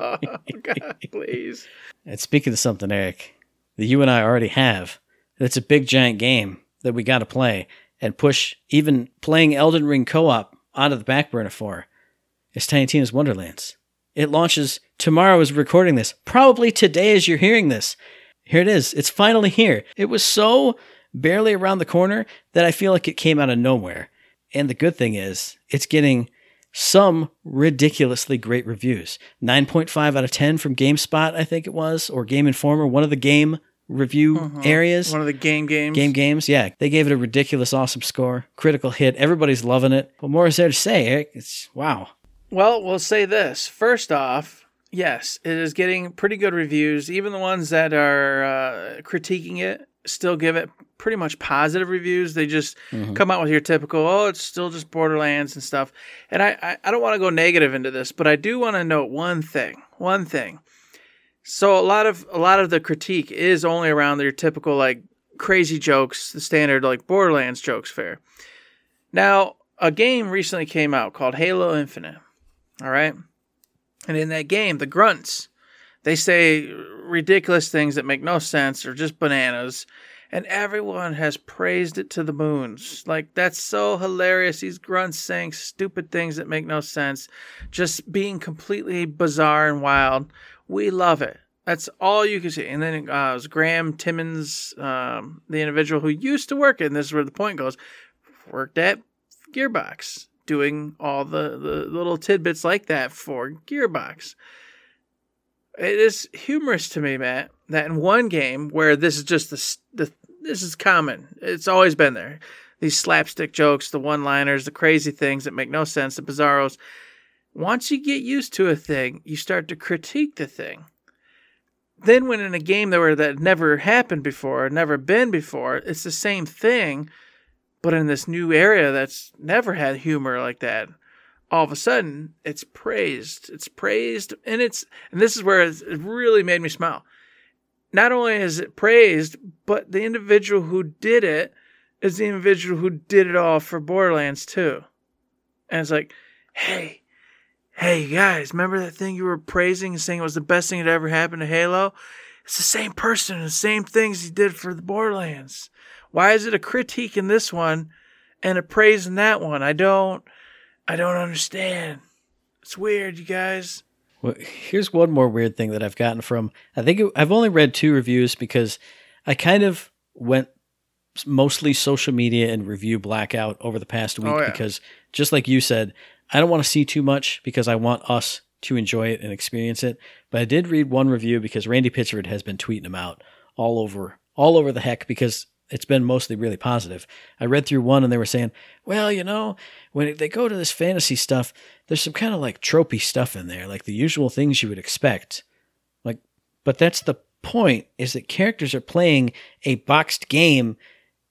Oh, God, please. And speaking of something, Eric, that you and I already have, that's a big, giant game that we got to play and push even playing Elden Ring co-op onto the back burner for is Tiny Tina's Wonderlands. It launches tomorrow as we're recording this. Probably today as you're hearing this. Here it is. It's finally here. It was so... barely around the corner that I feel like it came out of nowhere. And the good thing is it's getting some ridiculously great reviews. nine point five out of ten from GameSpot, I think it was, or Game Informer, one of the game review uh-huh. areas. One of the game games. Game games, yeah. They gave it a ridiculous awesome score. Critical hit. Everybody's loving it. What more is there to say, Eric? It's wow. Well, we'll say this. First off, yes, it is getting pretty good reviews. Even the ones that are uh, critiquing it still give it pretty much positive reviews. They just mm-hmm. come out with your typical, oh, it's still just Borderlands and stuff. And I, I, I don't want to go negative into this, but I do want to note one thing, one thing. So a lot of a lot of the critique is only around your typical like crazy jokes, the standard like Borderlands jokes fare. Now, a game recently came out called Halo Infinite, all right? And in that game, the grunts, They say ridiculous things that make no sense or just bananas. And everyone has praised it to the moons. Like, that's so hilarious. These grunts saying stupid things that make no sense. Just being completely bizarre and wild. We love it. That's all you can see. And then uh, it was Graham Timmons, um, the individual who used to work, and this is where the point goes, worked at Gearbox, doing all the, the little tidbits like that for Gearbox. It is humorous to me, Matt, that in one game where this is just the, the this is common. It's always been there. These slapstick jokes, the one-liners, the crazy things that make no sense, the bizarros. Once you get used to a thing, you start to critique the thing. Then when in a game that were that never happened before, never been before, it's the same thing, but in this new area that's never had humor like that, all of a sudden it's praised. It's praised, and it's and this is where it really made me smile. Not only is it praised, but the individual who did it is the individual who did it all for Borderlands two. And it's like, hey, Hey guys, remember that thing you were praising and saying it was the best thing that ever happened to Halo? It's the same person, the same things he did for the Borderlands. Why is it a critique in this one and a praise in that one? I don't, I don't understand. It's weird, you guys. Well, here's one more weird thing that I've gotten from. I think it, I've only read two reviews because I kind of went mostly social media and review blackout over the past week oh, yeah. because just like you said, I don't want to see too much because I want us to enjoy it and experience it. But I did read one review because Randy Pitchford has been tweeting them out all over, all over the heck because it's been mostly really positive. I read through one and they were saying, well, you know, when they go to this fantasy stuff, there's some kind of like tropey stuff in there, like the usual things you would expect. Like, but that's the point, is that characters are playing a boxed game.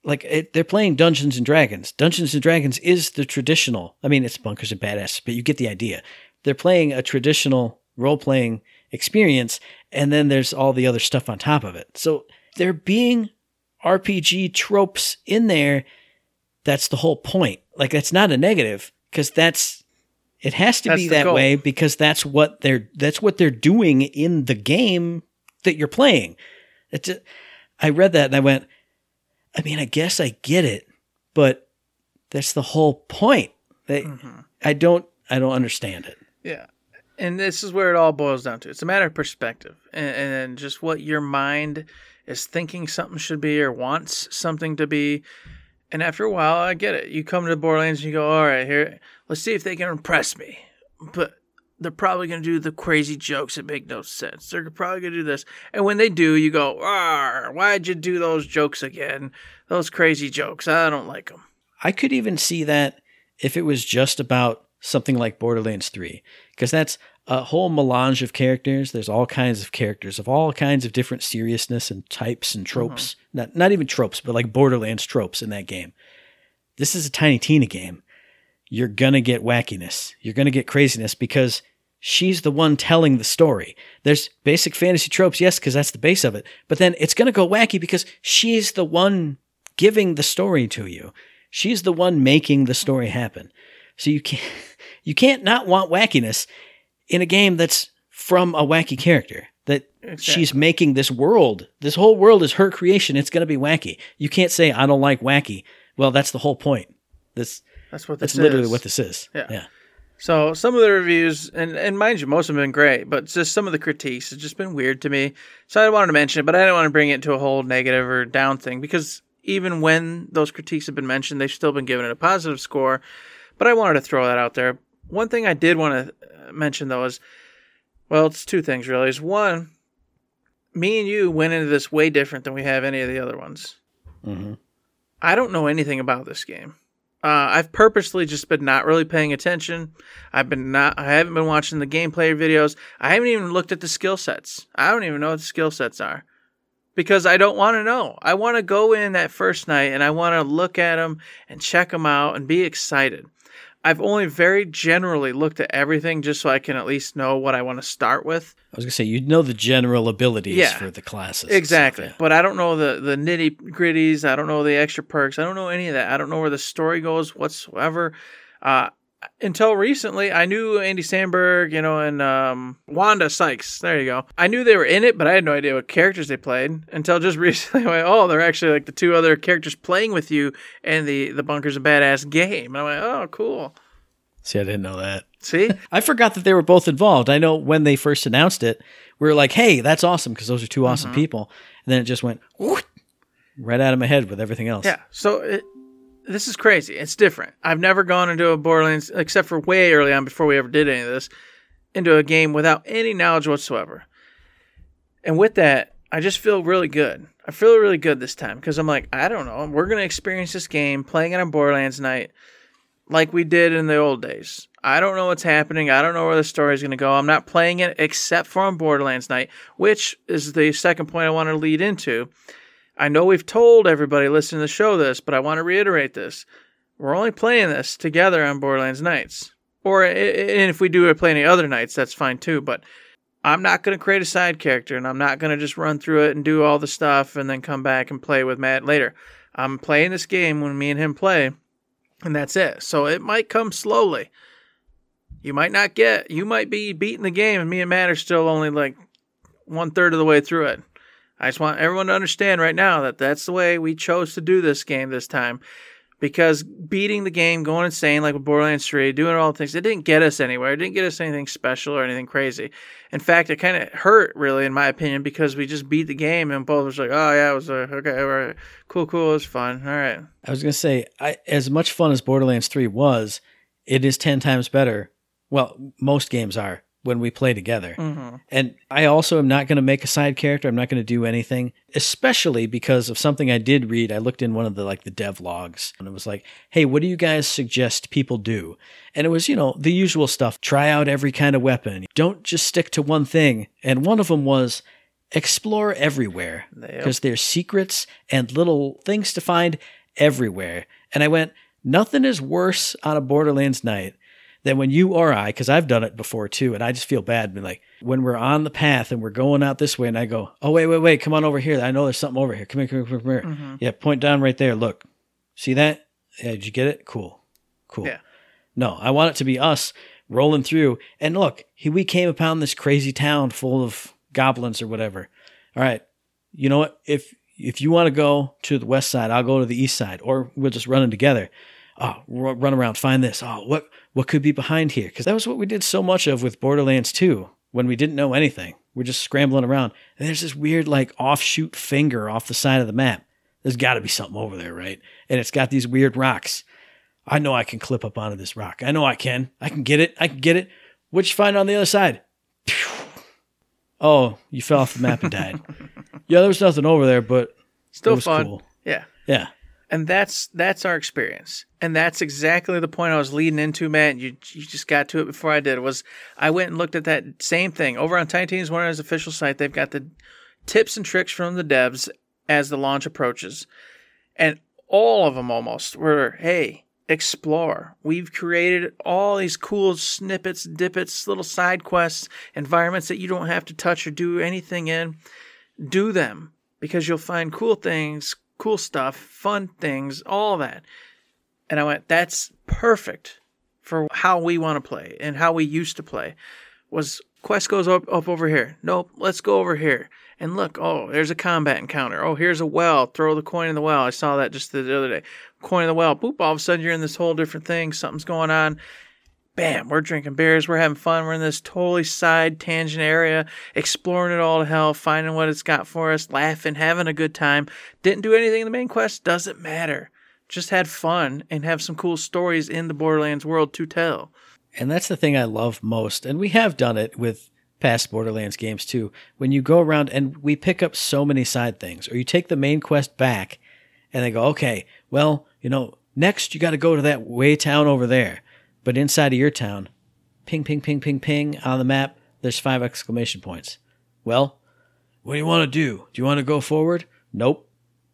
Like, it, they're playing Dungeons and Dragons. Dungeons and Dragons is the traditional. I mean, it's Bunkers and Badass, but you get the idea. They're playing a traditional role-playing experience, and then there's all the other stuff on top of it. So there being R P G tropes in there, that's the whole point. Like, that's not a negative, because that's it has to that's be that goal. way because that's what they're that's what they're doing in the game that you're playing. It's a, I read that and I went, I mean, I guess I get it, but that's the whole point. They, mm-hmm. I don't, I don't understand it. Yeah, and this is where it all boils down to. It's a matter of perspective, and, and just what your mind is thinking something should be or wants something to be. And after a while, I get it. You come to Borderlands and you go, all right, here, let's see if they can impress me. But they're probably going to do the crazy jokes that make no sense. They're probably going to do this. And when they do, you go, why'd you do those jokes again? Those crazy jokes. I don't like them. I could even see that if it was just about something like Borderlands three, because that's a whole melange of characters. There's all kinds of characters of all kinds of different seriousness and types and tropes. Mm-hmm. Not, not even tropes, but like Borderlands tropes in that game. This is a Tiny Tina game. You're going to get wackiness. You're going to get craziness because she's the one telling the story. There's basic fantasy tropes, yes, because that's the base of it. But then it's going to go wacky because she's the one giving the story to you. She's the one making the story happen. So you can't, you can't not want wackiness in a game that's from a wacky character. That exactly. She's making this world. This whole world is her creation. It's going to be wacky. You can't say, I don't like wacky. Well, that's the whole point. This, that's what this that's is. literally what this is. Yeah. yeah. So some of the reviews, and, and mind you, most of them have been great, but just some of the critiques have just been weird to me. So I wanted to mention it, but I didn't want to bring it to a whole negative or down thing, because even when those critiques have been mentioned, they've still been given it a positive score. But I wanted to throw that out there. One thing I did want to mention, though, is, well, it's two things, really. Is one, me and you went into this way different than we have any of the other ones. Mm-hmm. I don't know anything about this game. Uh, I've purposely just been not really paying attention. I've been not. I haven't been watching the gameplay videos. I haven't even looked at the skill sets. I don't even know what the skill sets are, because I don't want to know. I want to go in that first night and I want to look at them and check them out and be excited. I've only very generally looked at everything just so I can at least know what I want to start with. I was gonna say, you know the general abilities yeah, for the classes, exactly. Stuff, yeah. But I don't know the, the nitty gritties. I don't know the extra perks. I don't know any of that. I don't know where the story goes whatsoever. Uh, until recently, I knew Andy Samberg, you know, and um, Wanda Sykes. There you go. I knew they were in it, but I had no idea what characters they played until just recently. I went, oh, they're actually like the two other characters playing with you in the, the Bunkers and Badass game. And I went, oh, cool. See, I didn't know that. See? I forgot that they were both involved. I know when they first announced it, we were like, hey, that's awesome, because those are two awesome mm-hmm. people. And then it just went whoop, right out of my head with everything else. Yeah, so it, this is crazy. It's different. I've never gone into a Borderlands, except for way early on before we ever did any of this, into a game without any knowledge whatsoever. And with that, I just feel really good. I feel really good this time, because I'm like, I don't know. We're going to experience this game, playing it on Borderlands Night, like we did in the old days. I don't know what's happening. I don't know where the story is going to go. I'm not playing it except for on Borderlands Night, which is the second point I want to lead into. I know we've told everybody listening to the show this, but I want to reiterate this. We're only playing this together on Borderlands Nights. Or and if we do play any other nights, that's fine too. But I'm not going to create a side character, and I'm not going to just run through it and do all the stuff and then come back and play with Matt later. I'm playing this game when me and him play, and that's it. So it might come slowly. You might not get, you might be beating the game, and me and Matt are still only like one third of the way through it. I just want everyone to understand right now that that's the way we chose to do this game this time, because beating the game, going insane like with Borderlands three, doing all the things, it didn't get us anywhere. It didn't get us anything special or anything crazy. In fact, it kind of hurt, really, in my opinion, because we just beat the game and both was like, oh, yeah, it was uh, okay, all right, cool, cool, it was fun, all right. I was going to say, I, as much fun as Borderlands three was, it is ten times better. Well, most games are when we play together. Mm-hmm. And I also am not going to make a side character. I'm not going to do anything, especially because of something I did read. I looked in one of the like the dev logs, and it was like, hey, what do you guys suggest people do? And it was, you know, the usual stuff. Try out every kind of weapon. Don't just stick to one thing. And one of them was explore everywhere, because yep. there's secrets and little things to find everywhere. And I went, nothing is worse on a Borderlands night then when you or I, because I've done it before too, and I just feel bad, being like, when we're on the path and we're going out this way, and I go, oh, wait, wait, wait, come on over here. I know there's something over here. Come here, come here, come here. Mm-hmm. Yeah, point down right there. Look, see that? Yeah, did you get it? Cool, cool. Yeah. No, I want it to be us rolling through. And look, he, we came upon this crazy town full of goblins or whatever. All right, you know what? If if you want to go to the west side, I'll go to the east side, or we'll just run in together. Oh, run around, find this. Oh, what what could be behind here? Because that was what we did so much of with Borderlands two when we didn't know anything. We're just scrambling around. And there's this weird, like, offshoot finger off the side of the map. There's got to be something over there, right? And it's got these weird rocks. I know I can clip up onto this rock. I know I can. I can get it. I can get it. What'd you find on the other side? Pew. Oh, you fell off the map and died. Yeah, there was nothing over there, but still it was fun. Cool. Yeah. Yeah. And that's that's our experience. And that's exactly the point I was leading into, Matt. You you just got to it before I did. Was I went and looked at that same thing. Over on Tiny Tina's Wonderlands official site, they've got the tips and tricks from the devs as the launch approaches. And all of them almost were, hey, explore. We've created all these cool snippets, dippets, little side quests, environments that you don't have to touch or do anything in. Do them, because you'll find cool things, cool stuff, fun things, all that. And I went, that's perfect for how we want to play and how we used to play. Was quest goes up, up over here. Nope, let's go over here. And look, oh, there's a combat encounter. Oh, here's a well. Throw the coin in the well. I saw that just the other day. Coin in the well. Boop, all of a sudden you're in this whole different thing. Something's going on. Bam, we're drinking beers. We're having fun. We're in this totally side tangent area, exploring it all to hell, finding what it's got for us, laughing, having a good time. Didn't do anything in the main quest. Doesn't matter. Just had fun and have some cool stories in the Borderlands world to tell. And that's the thing I love most. And we have done it with past Borderlands games too. When you go around and we pick up so many side things, or you take the main quest back and they go, okay, well, you know, next you got to go to that way town over there. But inside of your town, ping, ping, ping, ping, ping on the map, there's five exclamation points. Well, what do you want to do? Do you want to go forward? Nope.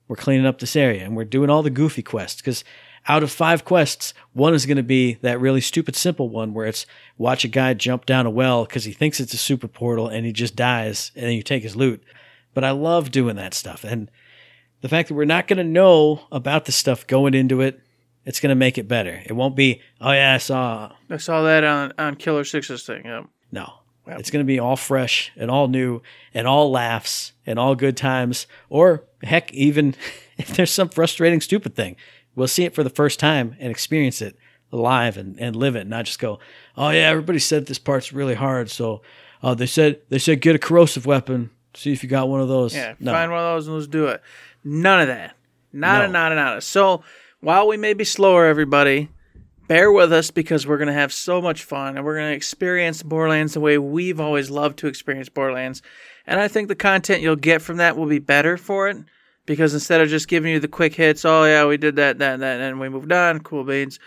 We're cleaning up this area, and we're doing all the goofy quests, because out of five quests, one is going to be that really stupid, simple one where it's watch a guy jump down a well because he thinks it's a super portal and he just dies, and then you take his loot. But I love doing that stuff. And the fact that we're not going to know about this stuff going into it it's going to make it better. It won't be, oh yeah, I saw... I saw that on, on Killer Six's thing. Yep. No. Yep. It's going to be all fresh and all new and all laughs and all good times. Or, heck, even if there's some frustrating, stupid thing, we'll see it for the first time and experience it live and, and live it, and not just go, oh yeah, everybody said this part's really hard, so uh, they said they said get a corrosive weapon, see if you got one of those. Yeah, no. Find one of those and let's do it. None of that. Nada, no. nada, nada. So while we may be slower, everybody, bear with us because we're going to have so much fun and we're going to experience Borderlands the way we've always loved to experience Borderlands. And I think the content you'll get from that will be better for it because instead of just giving you the quick hits, oh yeah, we did that, that, that, and we moved on, cool beans,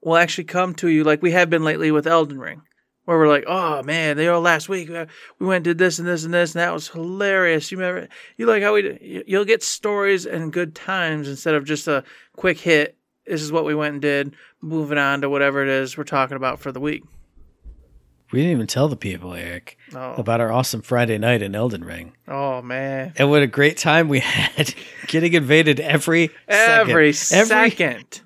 we'll actually come to you like we have been lately with Elden Ring, where we're like, oh man, they all last week, we went and did this and this and this, and that was hilarious. You remember, you like how we did, you'll get stories and good times instead of just a quick hit. This is what we went and did, moving on to whatever it is we're talking about for the week. We didn't even tell the people, Eric, oh. about our awesome Friday night in Elden Ring. Oh, man. And what a great time we had getting invaded every second. Every second. second.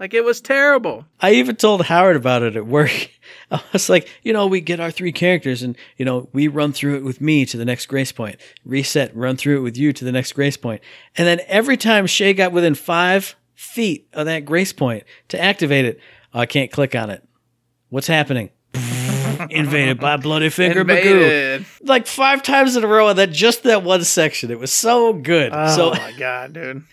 Like, it was terrible. I even told Howard about it at work. I was like, you know, we get our three characters and, you know, we run through it with me to the next grace point. Reset, run through it with you to the next grace point. And then every time Shay got within five feet of that grace point to activate it, oh, I can't click on it. What's happening? Invaded by Bloody Finger Magoo. Like five times in a row, and then just that one section. It was so good. Oh, so, my God, dude.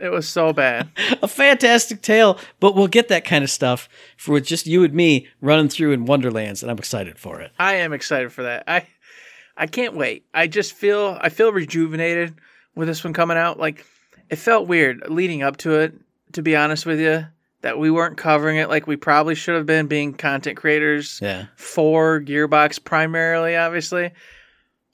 It was so bad. A fantastic tale, but we'll get that kind of stuff for just you and me running through in Wonderlands, and I'm excited for it. I am excited for that. I I can't wait. I just feel I feel rejuvenated with this one coming out. Like, it felt weird leading up to it, to be honest with you, that we weren't covering it like we probably should have been, being content creators yeah. for Gearbox primarily, obviously.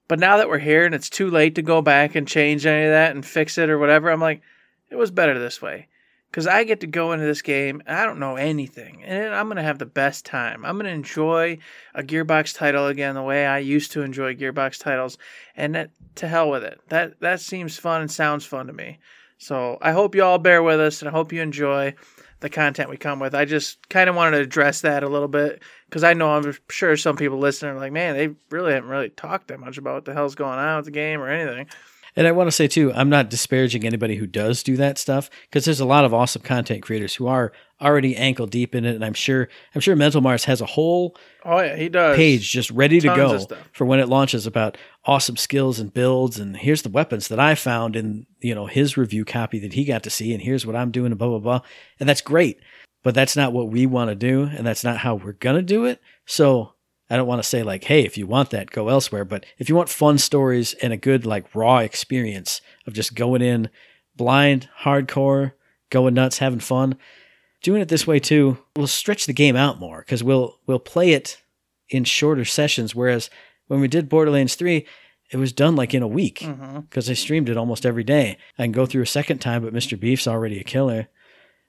But now that we're here and it's too late to go back and change any of that and fix it or whatever, I'm like, it was better this way because I get to go into this game and I don't know anything, and I'm going to have the best time. I'm going to enjoy a Gearbox title again the way I used to enjoy Gearbox titles, and that, to hell with it. That that seems fun and sounds fun to me. So I hope you all bear with us, and I hope you enjoy the content we come with. I just kind of wanted to address that a little bit because I know I'm sure some people listening are like, man, they really haven't really talked that much about what the hell's going on with the game or anything. And I want to say, too, I'm not disparaging anybody who does do that stuff, because there's a lot of awesome content creators who are already ankle deep in it. And I'm sure I'm sure Mental Mars has a whole oh, yeah, he does. page just ready Tons to go for when it launches about awesome skills and builds. And here's the weapons that I found in, you know, his review copy that he got to see. And here's what I'm doing and blah, blah, blah. And that's great. But that's not what we want to do. And that's not how we're going to do it. So I don't want to say like, hey, if you want that, go elsewhere. But if you want fun stories and a good like raw experience of just going in blind, hardcore, going nuts, having fun, doing it this way too, we'll stretch the game out more because we'll we'll play it in shorter sessions. Whereas when we did Borderlands three, it was done like in a week because mm-hmm. I streamed it almost every day. I can go through a second time, but Mister Beef's already a killer.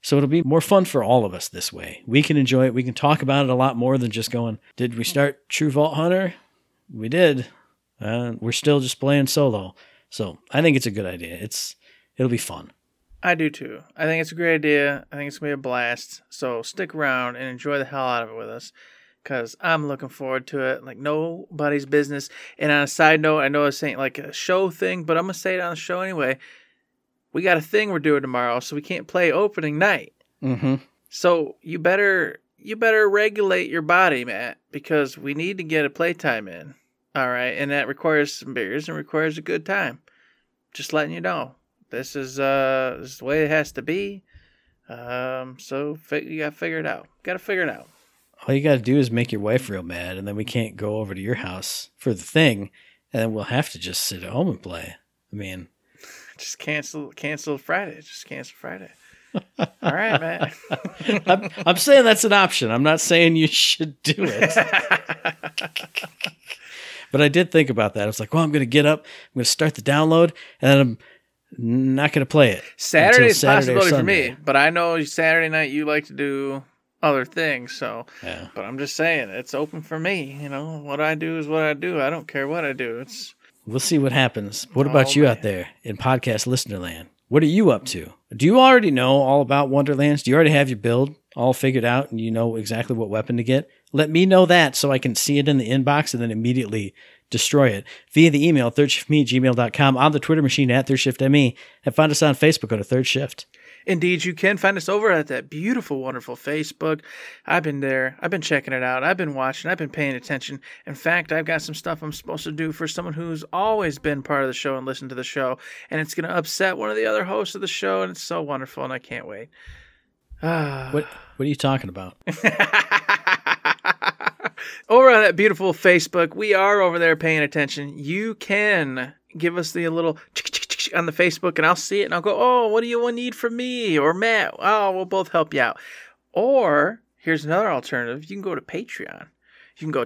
So it'll be more fun for all of us this way. We can enjoy it. We can talk about it a lot more than just going, did we start True Vault Hunter? We did. Uh, we're still just playing solo. So I think it's a good idea. It's It'll be fun. I do too. I think it's a great idea. I think it's going to be a blast. So stick around and enjoy the hell out of it with us, because I'm looking forward to it like nobody's business. And on a side note, I know it's ain't like a show thing, but I'm going to say it on the show anyway. We got a thing we're doing tomorrow, so we can't play opening night. Mm-hmm. So you better you better regulate your body, Matt, because we need to get a playtime in. All right, and that requires some beers and requires a good time. Just letting you know, this is uh this is the way it has to be. Um, so fig- you got to figure it out. Got to figure it out. All you got to do is make your wife real mad, and then we can't go over to your house for the thing, and then we'll have to just sit at home and play. I mean. Just cancel, cancel Friday. Just cancel Friday. All right, man. I'm, I'm saying that's an option. I'm not saying you should do it. But I did think about that. I was like, well, I'm going to get up. I'm going to start the download, and then I'm not going to play it. Saturday's Saturday possibility for me, but I know Saturday night you like to do other things. So, yeah. But I'm just saying it's open for me. You know, what I do is what I do. I don't care what I do. It's We'll see what happens. What about oh, you man. out there in podcast listener land? What are you up to? Do you already know all about Wonderlands? Do you already have your build all figured out and you know exactly what weapon to get? Let me know that so I can see it in the inbox and then immediately destroy it via the email, third shift me at gmail dot com, on the Twitter machine at third shift me, and find us on Facebook. Go to Third Shift. Indeed, you can find us over at that beautiful, wonderful Facebook. I've been there. I've been checking it out. I've been watching. I've been paying attention. In fact, I've got some stuff I'm supposed to do for someone who's always been part of the show and listened to the show, and it's going to upset one of the other hosts of the show, and it's so wonderful, and I can't wait. Ah. What, what are you talking about? Over on that beautiful Facebook, we are over there paying attention. You can give us the little on the Facebook, and I'll see it, and I'll go, oh, what do you need from me or Matt? Oh, we'll both help you out. Or here's another alternative. You can go to Patreon. You can go,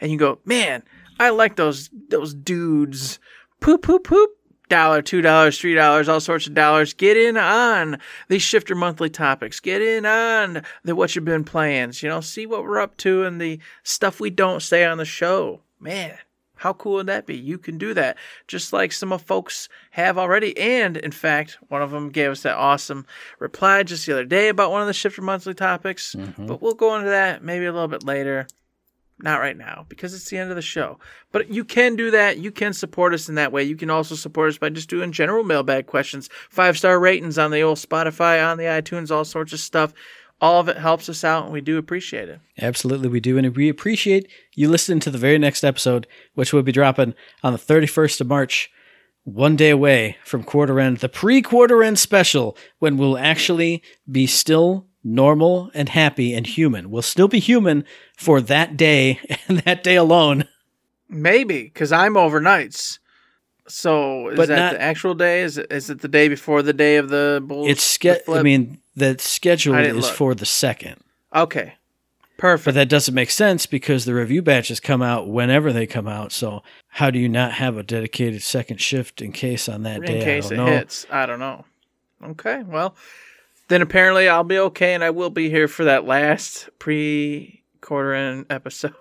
and you go, man, I like those those dudes. Poop, poop, poop. Dollar, two dollars, three dollars, all sorts of dollars. Get in on these Shifter Monthly topics. Get in on the what you've been playing. You know, see what we're up to and the stuff we don't say on the show. Man, how cool would that be? You can do that, just like some of folks have already. And in fact, one of them gave us that awesome reply just the other day about one of the Shifter Monthly topics. Mm-hmm. But we'll go into that maybe a little bit later. Not right now, because it's the end of the show. But you can do that. You can support us in that way. You can also support us by just doing general mailbag questions, five-star ratings on the old Spotify, on the iTunes, all sorts of stuff. All of it helps us out, and we do appreciate it. Absolutely, we do. And we appreciate you listening to the very next episode, which will be dropping on the thirty-first of March, one day away from quarter end, the pre-quarter end special, when we'll actually be still normal and happy and human. We'll still be human for that day and that day alone. Maybe, because I'm overnights. So is but that not, the actual day? Is it, is it the day before the day of the bull? It's ske- I mean, the schedule is look. for the second. Okay, perfect. But that doesn't make sense because the review batches come out whenever they come out. So how do you not have a dedicated second shift in case on that in day? In case I don't it know. hits. I don't know. Okay, well... Then apparently I'll be okay, and I will be here for that last pre-quarter end episode.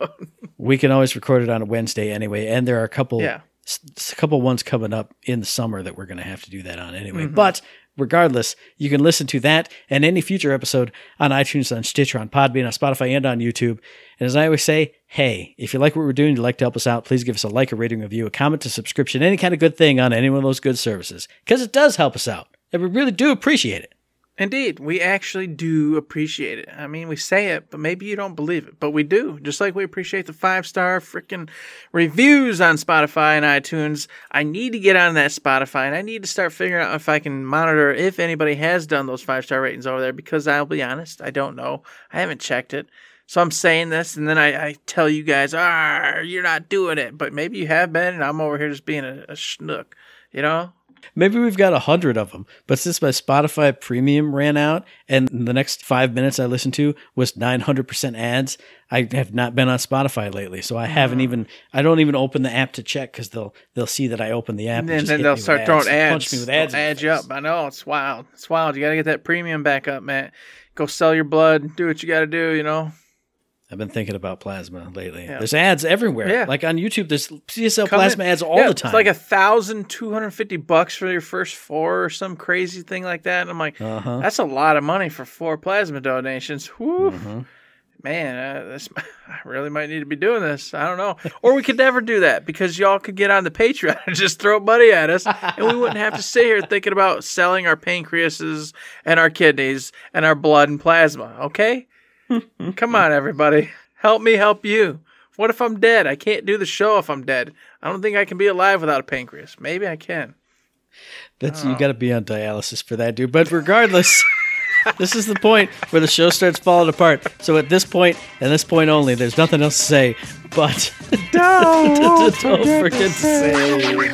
We can always record it on a Wednesday anyway, and there are a couple, yeah. s- a couple ones coming up in the summer that we're going to have to do that on anyway. Mm-hmm. But regardless, you can listen to that and any future episode on iTunes, on Stitcher, on Podbean, on Spotify, and on YouTube. And as I always say, hey, if you like what we're doing, you'd like to help us out, please give us a like, a rating, a review, a comment, a subscription, any kind of good thing on any one of those good services, because it does help us out, and we really do appreciate it. Indeed, we actually do appreciate it. I mean, we say it, but maybe you don't believe it. But we do, just like we appreciate the five-star freaking reviews on Spotify and iTunes. I need to get on that Spotify, and I need to start figuring out if I can monitor if anybody has done those five-star ratings over there, because I'll be honest, I don't know. I haven't checked it. So I'm saying this, and then I, I tell you guys, ah, you're not doing it. But maybe you have been, and I'm over here just being a, a schnook, you know? Maybe we've got a hundred of them, but since my Spotify premium ran out and the next five minutes I listened to was nine hundred percent ads, I have not been on Spotify lately. So I haven't even, I don't even open the app to check because they'll, they'll see that I opened the app. And, and then, just then they'll start throwing ads. Punch me with ads. They'll add you up. I know. It's wild. It's wild. You got to get that premium back up, man. Go sell your blood. Do what you got to do, you know. I've been thinking about plasma lately. Yeah. There's ads everywhere. Yeah. Like on YouTube, there's C S L Come plasma in. ads all yeah, the time. It's like one thousand two hundred fifty bucks for your first four or some crazy thing like that. And I'm like, uh-huh. that's a lot of money for four plasma donations. Woo. Mm-hmm. Man, uh, this, I really might need to be doing this. I don't know. Or we could never do that because y'all could get on the Patreon and just throw money at us, and we wouldn't have to sit here thinking about selling our pancreases and our kidneys and our blood and plasma. Okay? Come on, everybody. Help me help you. What if I'm dead? I can't do the show if I'm dead. I don't think I can be alive without a pancreas. Maybe I can. That's oh. You got to be on dialysis for that, dude. But regardless, this is the point where the show starts falling apart. So at this point, and this point only, there's nothing else to say, but don't forget to say.